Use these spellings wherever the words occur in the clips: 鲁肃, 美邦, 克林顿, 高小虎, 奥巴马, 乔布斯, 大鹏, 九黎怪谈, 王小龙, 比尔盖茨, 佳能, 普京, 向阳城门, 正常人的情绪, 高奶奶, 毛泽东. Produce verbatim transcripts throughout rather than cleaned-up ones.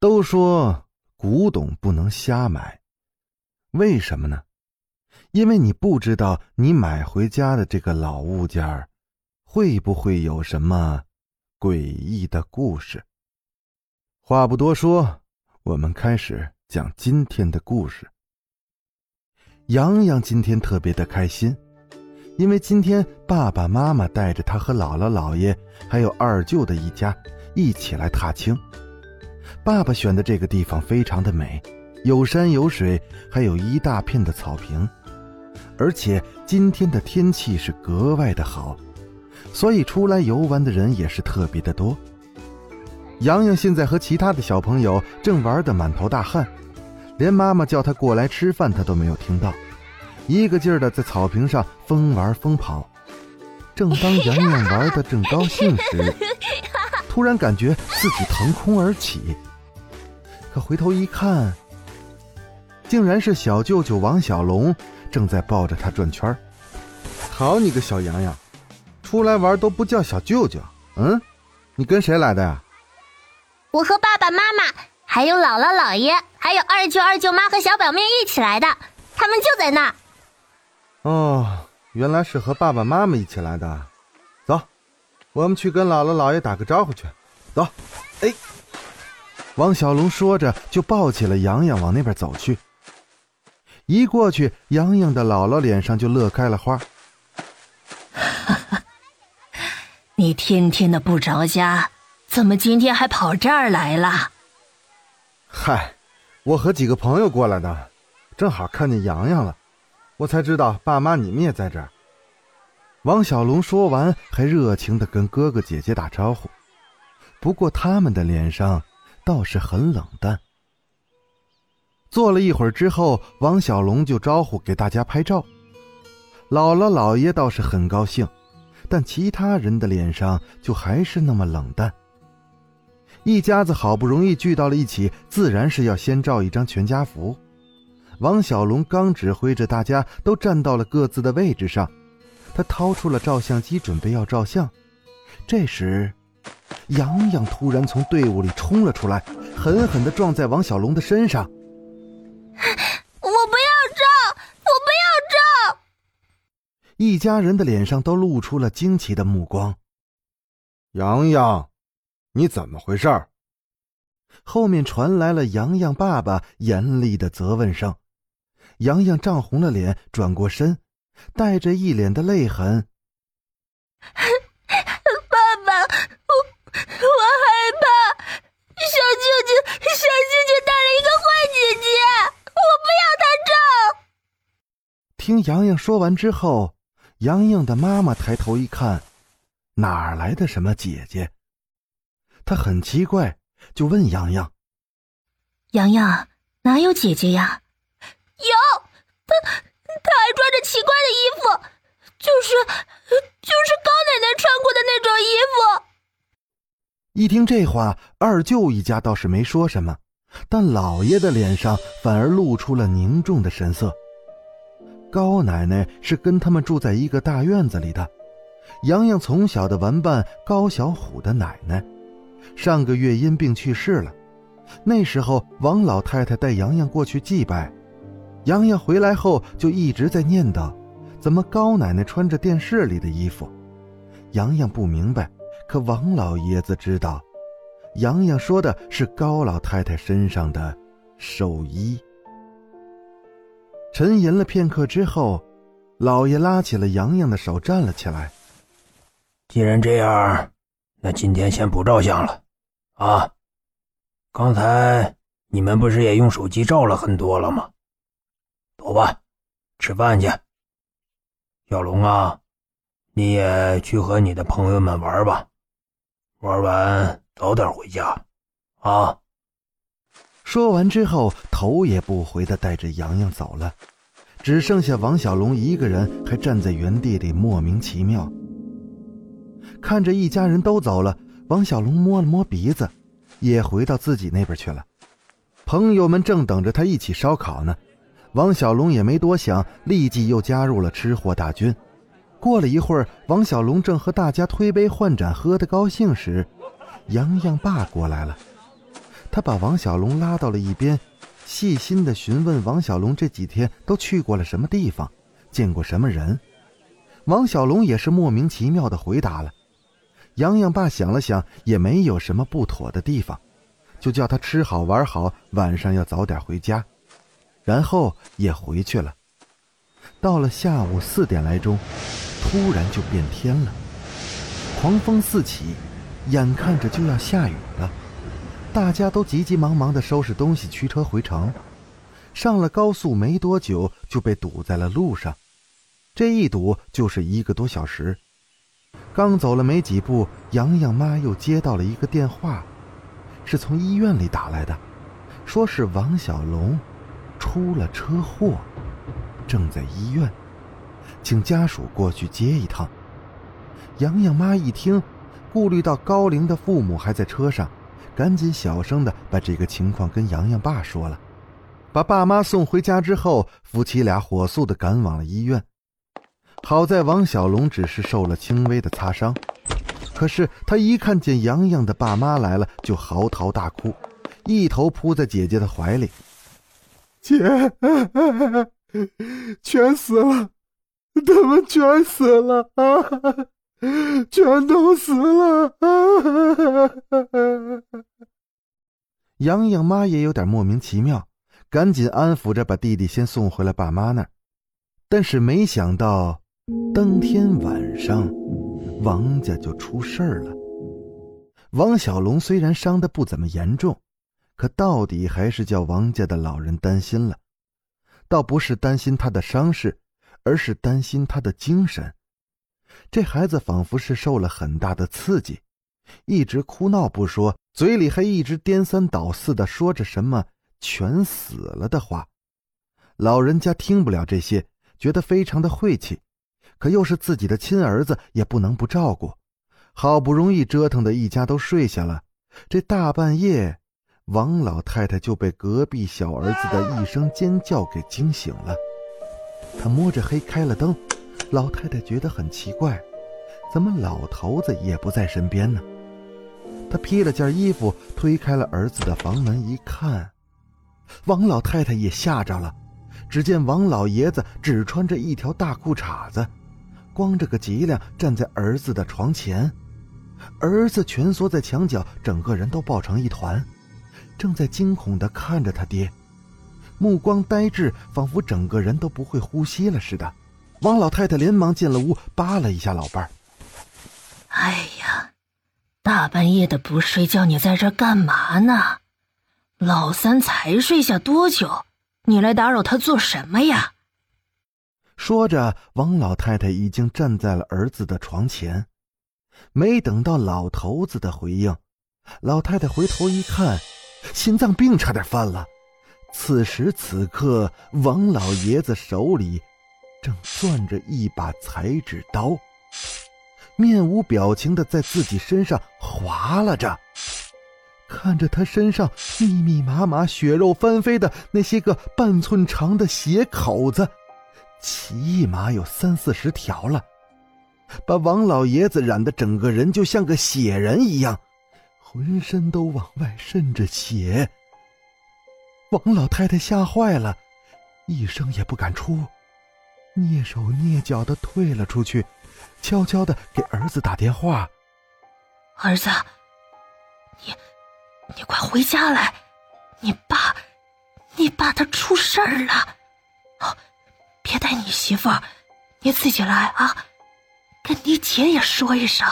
都说古董不能瞎买，为什么呢？因为你不知道你买回家的这个老物件会不会有什么诡异的故事。话不多说，我们开始讲今天的故事。洋洋今天特别的开心，因为今天爸爸妈妈带着他和姥姥姥爷还有二舅的一家一起来踏青。爸爸选的这个地方非常的美，有山有水，还有一大片的草坪，而且今天的天气是格外的好，所以出来游玩的人也是特别的多。洋洋现在和其他的小朋友正玩得满头大汗，连妈妈叫他过来吃饭他都没有听到，一个劲儿的在草坪上疯玩疯跑。正当洋洋玩得正高兴时，突然感觉自己腾空而起，可回头一看，竟然是小舅舅王小龙正在抱着他转圈。好你个小洋洋，出来玩都不叫小舅舅，嗯，你跟谁来的呀？我和爸爸妈妈还有姥姥姥爷还有二舅二舅妈和小表妹一起来的，他们就在那儿。哦，原来是和爸爸妈妈一起来的，我们去跟姥姥姥爷打个招呼去，走。哎，王小龙说着就抱起了洋洋往那边走去。一过去，洋洋的姥姥脸上就乐开了花。你天天的不着家，怎么今天还跑这儿来了？嗨，我和几个朋友过来的，正好看见洋洋了，我才知道爸妈你们也在这儿。王小龙说完还热情地跟哥哥姐姐打招呼，不过他们的脸上倒是很冷淡。坐了一会儿之后，王小龙就招呼给大家拍照，姥姥姥爷倒是很高兴，但其他人的脸上就还是那么冷淡。一家子好不容易聚到了一起，自然是要先照一张全家福。王小龙刚指挥着大家都站到了各自的位置上，他掏出了照相机准备要照相，这时洋洋突然从队伍里冲了出来，狠狠地撞在王小龙的身上。我不要照，我不要照！一家人的脸上都露出了惊奇的目光。洋洋，你怎么回事？后面传来了洋洋爸爸严厉的责问声。洋洋涨红了脸，转过身带着一脸的泪痕。爸爸，我我害怕，小舅舅小舅舅带了一个坏姐姐，我不要她照。听洋洋说完之后，洋洋的妈妈抬头一看，哪来的什么姐姐？她很奇怪，就问洋洋：“洋洋，哪有姐姐呀？”“有，她。”她还穿着奇怪的衣服，就是就是高奶奶穿过的那种衣服。一听这话，二舅一家倒是没说什么，但姥爷的脸上反而露出了凝重的神色。高奶奶是跟他们住在一个大院子里的，洋洋从小的玩伴高小虎的奶奶，上个月因病去世了。那时候王老太太带洋洋过去祭拜。洋洋回来后就一直在念叨，怎么高奶奶穿着电视里的衣服。洋洋不明白，可王老爷子知道，洋洋说的是高老太太身上的寿衣。沉吟了片刻之后，老爷拉起了洋洋的手站了起来。既然这样，那今天先不照相了啊！刚才你们不是也用手机照了很多了吗？走吧，吃饭去。小龙啊，你也去和你的朋友们玩吧，玩完早点回家啊。说完之后，头也不回地带着洋洋走了，只剩下王小龙一个人还站在原地里莫名其妙。看着一家人都走了，王小龙摸了摸鼻子，也回到自己那边去了。朋友们正等着他一起烧烤呢，王小龙也没多想，立即又加入了吃货大军。过了一会儿，王小龙正和大家推杯换盏喝得高兴时，洋洋爸过来了。他把王小龙拉到了一边，细心地询问王小龙这几天都去过了什么地方，见过什么人。王小龙也是莫名其妙地回答了。洋洋爸想了想，也没有什么不妥的地方，就叫他吃好玩好，晚上要早点回家，然后也回去了。到了下午四点来钟，突然就变天了，狂风四起，眼看着就要下雨了。大家都急急忙忙地收拾东西，驱车回城。上了高速没多久就被堵在了路上，这一堵就是一个多小时。刚走了没几步，洋洋妈又接到了一个电话，是从医院里打来的，说是王小龙出了车祸，正在医院，请家属过去接一趟。洋洋妈一听，顾虑到高龄的父母还在车上，赶紧小声地把这个情况跟洋洋爸说了。把爸妈送回家之后，夫妻俩火速地赶往了医院。好在王小龙只是受了轻微的擦伤，可是他一看见洋洋的爸妈来了，就嚎啕大哭，一头扑在姐姐的怀里。姐，全死了，他们全死了啊！全都死了、啊、洋洋妈也有点莫名其妙，赶紧安抚着把弟弟先送回了爸妈那儿。但是没想到当天晚上王家就出事儿了。王小龙虽然伤得不怎么严重，可到底还是叫王家的老人担心了，倒不是担心他的伤势，而是担心他的精神。这孩子仿佛是受了很大的刺激，一直哭闹不说，嘴里还一直颠三倒四的说着什么全死了的话。老人家听不了这些，觉得非常的晦气，可又是自己的亲儿子，也不能不照顾。好不容易折腾的一家都睡下了，这大半夜王老太太就被隔壁小儿子的一声尖叫给惊醒了。她摸着黑开了灯，老太太觉得很奇怪，怎么老头子也不在身边呢？她披了件衣服，推开了儿子的房门，一看，王老太太也吓着了。只见王老爷子只穿着一条大裤衩子，光着个脊梁站在儿子的床前，儿子蜷缩在墙角，整个人都抱成一团，正在惊恐地看着他爹，目光呆滞，仿佛整个人都不会呼吸了似的。王老太太连忙进了屋，扒了一下老伴儿。哎呀，大半夜的不睡觉，你在这干嘛呢？老三才睡下多久，你来打扰他做什么呀？说着，王老太太已经站在了儿子的床前。没等到老头子的回应，老太太回头一看，心脏病差点犯了。此时此刻，王老爷子手里正攥着一把裁纸刀，面无表情地在自己身上划拉着，看着他身上密密麻麻血肉翻飞的那些个半寸长的血口子，起码有三四十条了，把王老爷子染得整个人就像个血人一样，浑身都往外渗着血。王老太太吓坏了，一声也不敢出，蹑手蹑脚地退了出去，悄悄地给儿子打电话。儿子，你你快回家来，你爸你爸他出事儿了、哦、别带你媳妇儿，你自己来啊，跟你姐也说一声。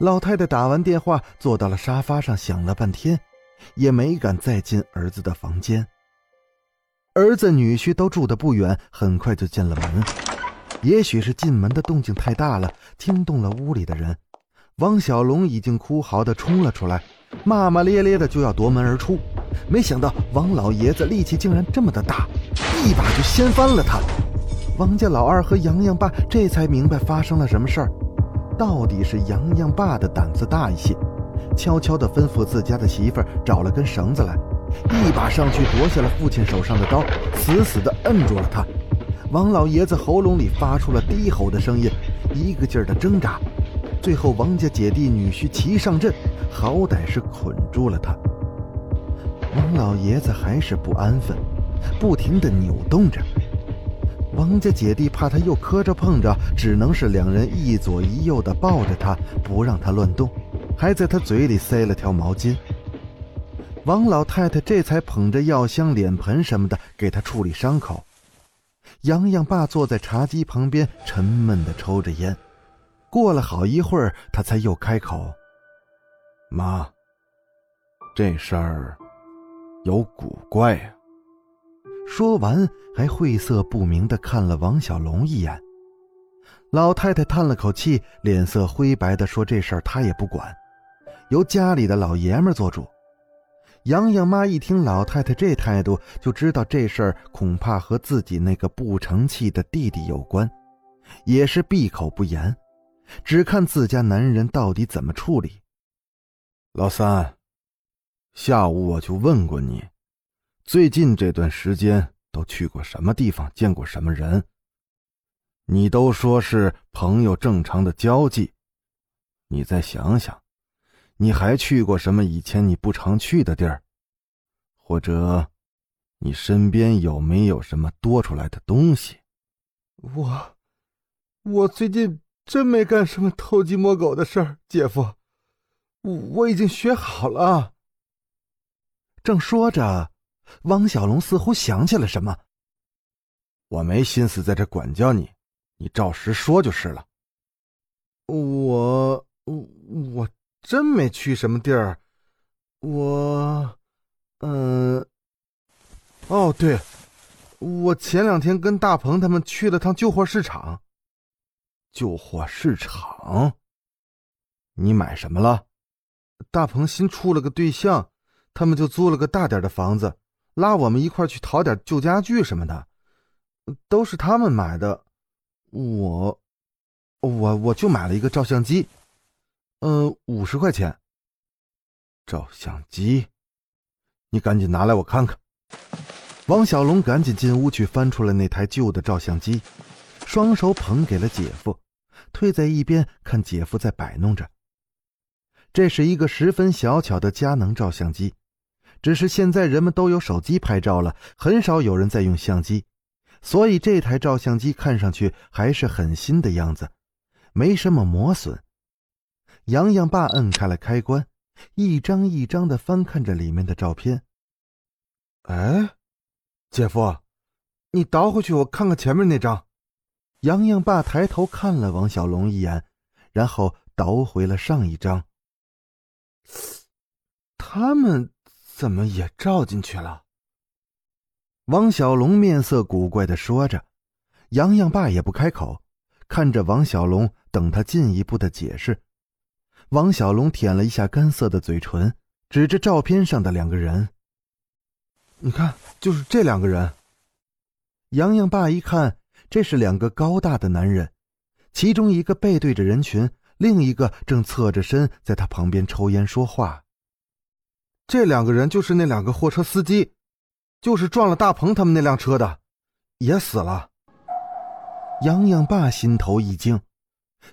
老太太打完电话坐到了沙发上，想了半天也没敢再进儿子的房间。儿子女婿都住得不远，很快就进了门。也许是进门的动静太大了，惊动了屋里的人，王小龙已经哭嚎地冲了出来，骂骂咧咧的就要夺门而出。没想到王老爷子力气竟然这么的大，一把就掀翻了他。王家老二和洋洋爸这才明白发生了什么事儿，到底是洋洋爸的胆子大一些，悄悄地吩咐自家的媳妇儿找了根绳子来，一把上去夺下了父亲手上的刀，死死地摁住了他。王老爷子喉咙里发出了低吼的声音，一个劲儿的挣扎，最后王家姐弟女婿齐上阵，好歹是捆住了他。王老爷子还是不安分，不停地扭动着。王家姐弟怕他又磕着碰着，只能是两人一左一右地抱着他，不让他乱动，还在他嘴里塞了条毛巾。王老太太这才捧着药箱、脸盆什么的给他处理伤口。洋洋爸坐在茶几旁边沉闷地抽着烟，过了好一会儿他才又开口：妈，这事儿有古怪呀、啊。说完还晦涩不明地看了王小龙一眼。老太太叹了口气，脸色灰白地说这事儿她也不管，由家里的老爷们做主。洋洋妈一听老太太这态度，就知道这事儿恐怕和自己那个不成器的弟弟有关，也是闭口不言，只看自家男人到底怎么处理。老三，下午我就问过你，最近这段时间都去过什么地方，见过什么人，你都说是朋友正常的交际，你再想想，你还去过什么以前你不常去的地儿，或者你身边有没有什么多出来的东西？我我最近真没干什么偷鸡摸狗的事儿，姐夫， 我, 我已经学好了。正说着，汪小龙似乎想起了什么。我没心思在这管教你，你照实说就是了。我我真没去什么地儿，我嗯、呃，哦对，我前两天跟大鹏他们去了趟旧货市场。旧货市场？你买什么了？大鹏新处了个对象，他们就租了个大点的房子，拉我们一块去淘点旧家具什么的，都是他们买的。我我我就买了一个照相机，嗯，五十块钱。照相机？你赶紧拿来我看看。王小龙赶紧进屋去翻出了那台旧的照相机，双手捧给了姐夫，推在一边看姐夫在摆弄着。这是一个十分小巧的佳能照相机，只是现在人们都有手机拍照了，很少有人在用相机，所以这台照相机看上去还是很新的样子，没什么磨损。洋洋爸摁开了开关，一张一张地翻看着里面的照片。哎，姐夫，你倒回去我看看前面那张。洋洋爸抬头看了王小龙一眼，然后倒回了上一张。他们怎么也照进去了？王小龙面色古怪地说着，洋洋爸也不开口，看着王小龙等他进一步的解释。王小龙舔了一下干涩的嘴唇，指着照片上的两个人：“你看，就是这两个人。”洋洋爸一看，这是两个高大的男人，其中一个背对着人群，另一个正侧着身在他旁边抽烟说话。这两个人就是那两个货车司机，就是撞了大鹏他们那辆车的，也死了。洋洋爸心头一惊，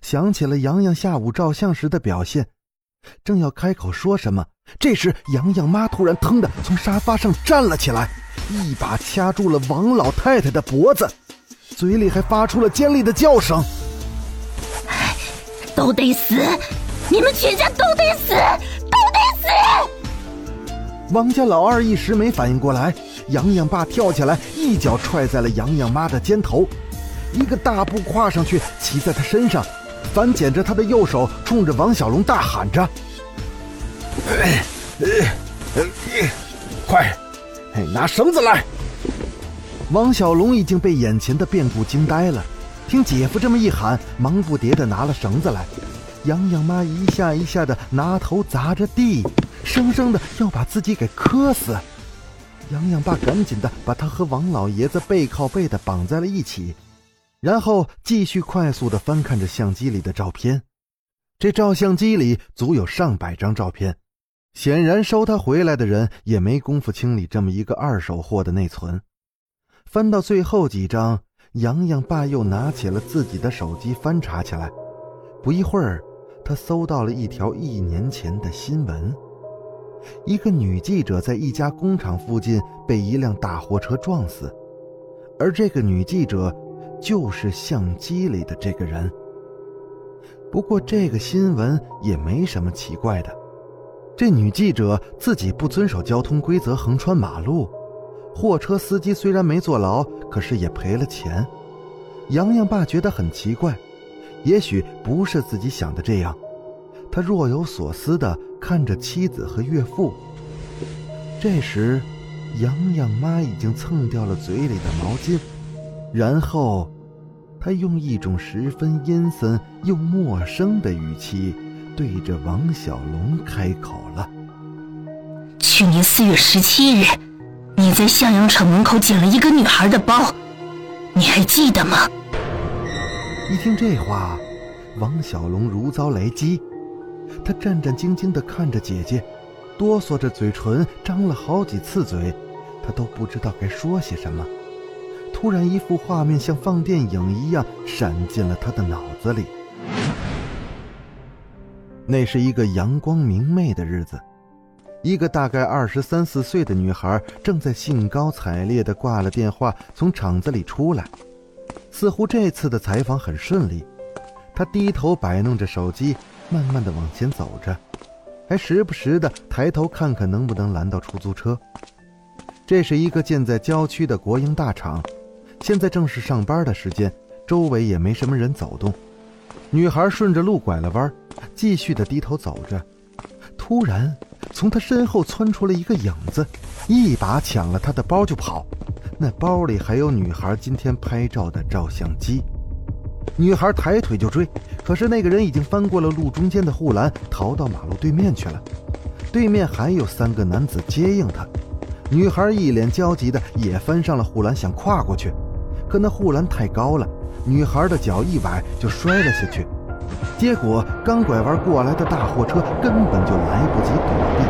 想起了洋洋下午照相时的表现，正要开口说什么，这时洋洋妈突然腾地从沙发上站了起来，一把掐住了王老太太的脖子，嘴里还发出了尖利的叫声。都得死，你们全家都得死，都得死！王家老二一时没反应过来，洋洋爸跳起来一脚踹在了洋洋妈的肩头，一个大步跨上去骑在她身上，反剪着她的右手，冲着王小龙大喊着：哎哎哎哎、快、哎、拿绳子来！王小龙已经被眼前的变故惊呆了，听姐夫这么一喊，忙不迭地拿了绳子来。洋洋妈一下一下地拿头砸着地，生生的要把自己给磕死。洋洋爸赶紧的把他和王老爷子背靠背的绑在了一起，然后继续快速的翻看着相机里的照片。这照相机里足有上百张照片，显然收他回来的人也没工夫清理这么一个二手货的内存。翻到最后几张，洋洋爸又拿起了自己的手机翻查起来。不一会儿，他搜到了一条一年前的新闻。一个女记者在一家工厂附近被一辆大货车撞死，而这个女记者就是相机里的这个人。不过这个新闻也没什么奇怪的，这女记者自己不遵守交通规则横穿马路，货车司机虽然没坐牢，可是也赔了钱。洋洋爸觉得很奇怪，也许不是自己想的这样。他若有所思地看着妻子和岳父。这时洋洋妈已经蹭掉了嘴里的毛巾，然后他用一种十分阴森又陌生的语气对着王小龙开口了。去年四月十七日，你在向阳城门口捡了一个女孩的包，你还记得吗？一听这话，王小龙如遭雷击，他战战兢兢地看着姐姐，哆嗦着嘴唇，张了好几次嘴，他都不知道该说些什么。突然一幅画面像放电影一样闪进了他的脑子里。那是一个阳光明媚的日子，一个大概二十三四岁的女孩正在兴高采烈地挂了电话从厂子里出来。似乎这次的采访很顺利，她低头摆弄着手机，慢慢地往前走着，还时不时地抬头看看能不能拦到出租车。这是一个建在郊区的国营大厂，现在正是上班的时间，周围也没什么人走动。女孩顺着路拐了弯，继续地低头走着。突然从她身后窜出了一个影子，一把抢了她的包就跑，那包里还有女孩今天拍照的照相机。女孩抬腿就追，可是那个人已经翻过了路中间的护栏，逃到马路对面去了。对面还有三个男子接应她，女孩一脸焦急的也翻上了护栏，想跨过去，可那护栏太高了，女孩的脚一崴就摔了下去。结果刚拐弯过来的大货车根本就来不及躲避，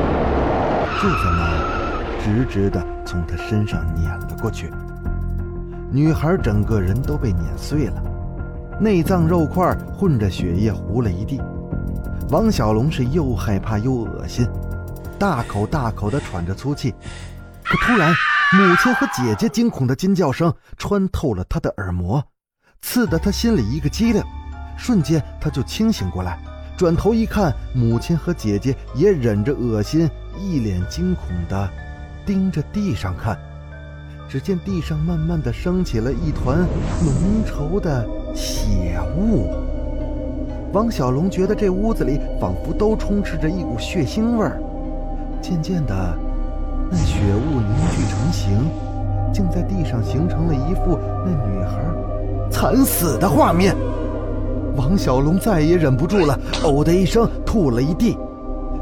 就这么直直的从她身上碾了过去。女孩整个人都被碾碎了，内脏肉块混着血液糊了一地。王小龙是又害怕又恶心，大口大口的喘着粗气。可突然母亲和姐姐惊恐的尖叫声穿透了他的耳膜，刺得他心里一个激灵，瞬间他就清醒过来，转头一看，母亲和姐姐也忍着恶心，一脸惊恐的盯着地上看。只见地上慢慢的升起了一团浓稠的血雾。王小龙觉得这屋子里仿佛都充斥着一股血腥味儿。渐渐的，那血雾凝聚成形，竟在地上形成了一副那女孩惨死的画面。王小龙再也忍不住了，呕的一声吐了一地。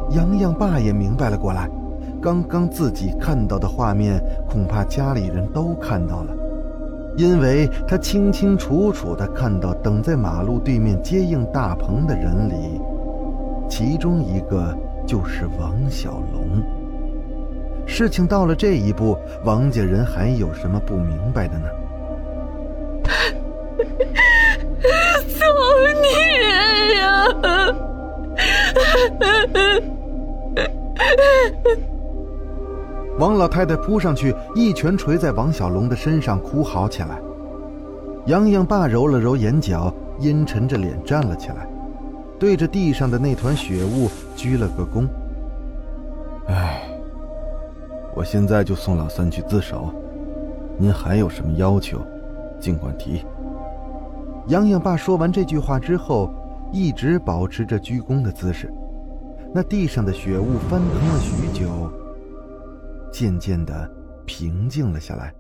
洋洋爸也明白了过来，刚刚自己看到的画面恐怕家里人都看到了，因为他清清楚楚地看到等在马路对面接应大鹏的人里，其中一个就是王小龙。事情到了这一步，王家人还有什么不明白的呢？造孽呀！王老太太扑上去，一拳捶在王小龙的身上，哭嚎起来。洋洋爸揉了揉眼角，阴沉着脸站了起来，对着地上的那团血雾鞠了个躬。哎，我现在就送老三去自首，您还有什么要求尽管提。洋洋爸说完这句话之后，一直保持着鞠躬的姿势。那地上的血雾翻腾了许久，渐渐地平静了下来。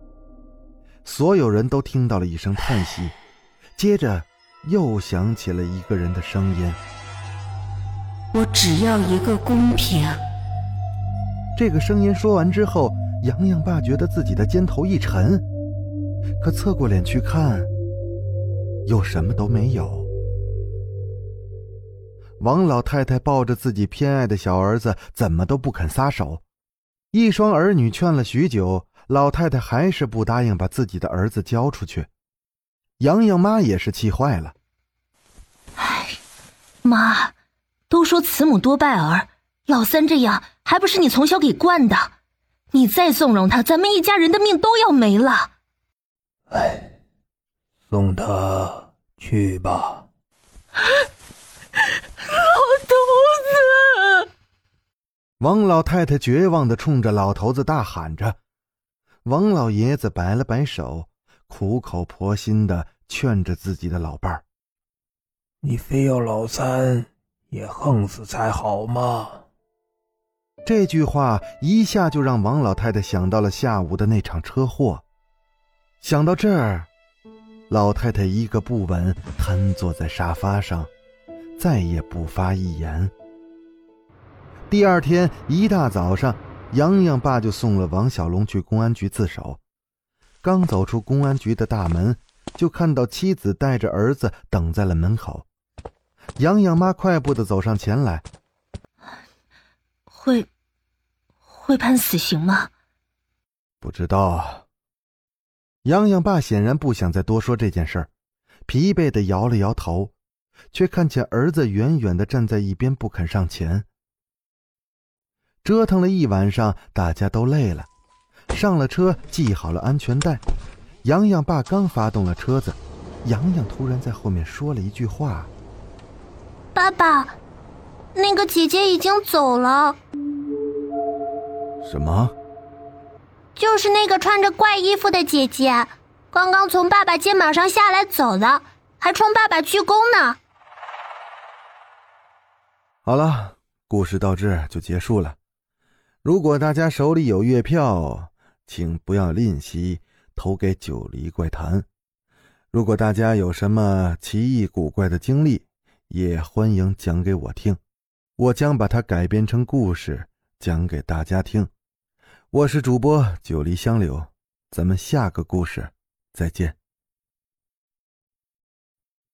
所有人都听到了一声叹息，接着又响起了一个人的声音。我只要一个公平，这个声音说完之后，洋洋爸觉得自己的肩头一沉，可侧过脸去看，又什么都没有。王老太太抱着自己偏爱的小儿子，怎么都不肯撒手。一双儿女劝了许久，老太太还是不答应把自己的儿子交出去。洋洋妈也是气坏了。哎，妈，都说慈母多败儿，老三这样还不是你从小给惯的，你再纵容他，咱们一家人的命都要没了。哎，送他去吧。老头子！王老太太绝望地冲着老头子大喊着。王老爷子摆了摆手，苦口婆心地劝着自己的老伴儿：“你非要老三也横死才好吗？”这句话一下就让王老太太想到了下午的那场车祸。想到这儿，老太太一个不稳，瘫坐在沙发上，再也不发一言。第二天一大早上，洋洋爸就送了王小龙去公安局自首。刚走出公安局的大门，就看到妻子带着儿子等在了门口。洋洋妈快步地走上前来：“会会判死刑吗？”“不知道。”洋洋爸显然不想再多说这件事儿，疲惫地摇了摇头，却看见儿子远远地站在一边不肯上前。折腾了一晚上，大家都累了，上了车，系好了安全带。洋洋爸刚发动了车子，洋洋突然在后面说了一句话：“爸爸，那个姐姐已经走了。”“什么？”“就是那个穿着怪衣服的姐姐，刚刚从爸爸肩膀上下来走了，还冲爸爸鞠躬呢。”好了，故事到这就结束了。如果大家手里有月票，请不要吝惜投给九黎怪谈。如果大家有什么奇异古怪的经历，也欢迎讲给我听，我将把它改编成故事讲给大家听。我是主播九黎香柳，咱们下个故事再见。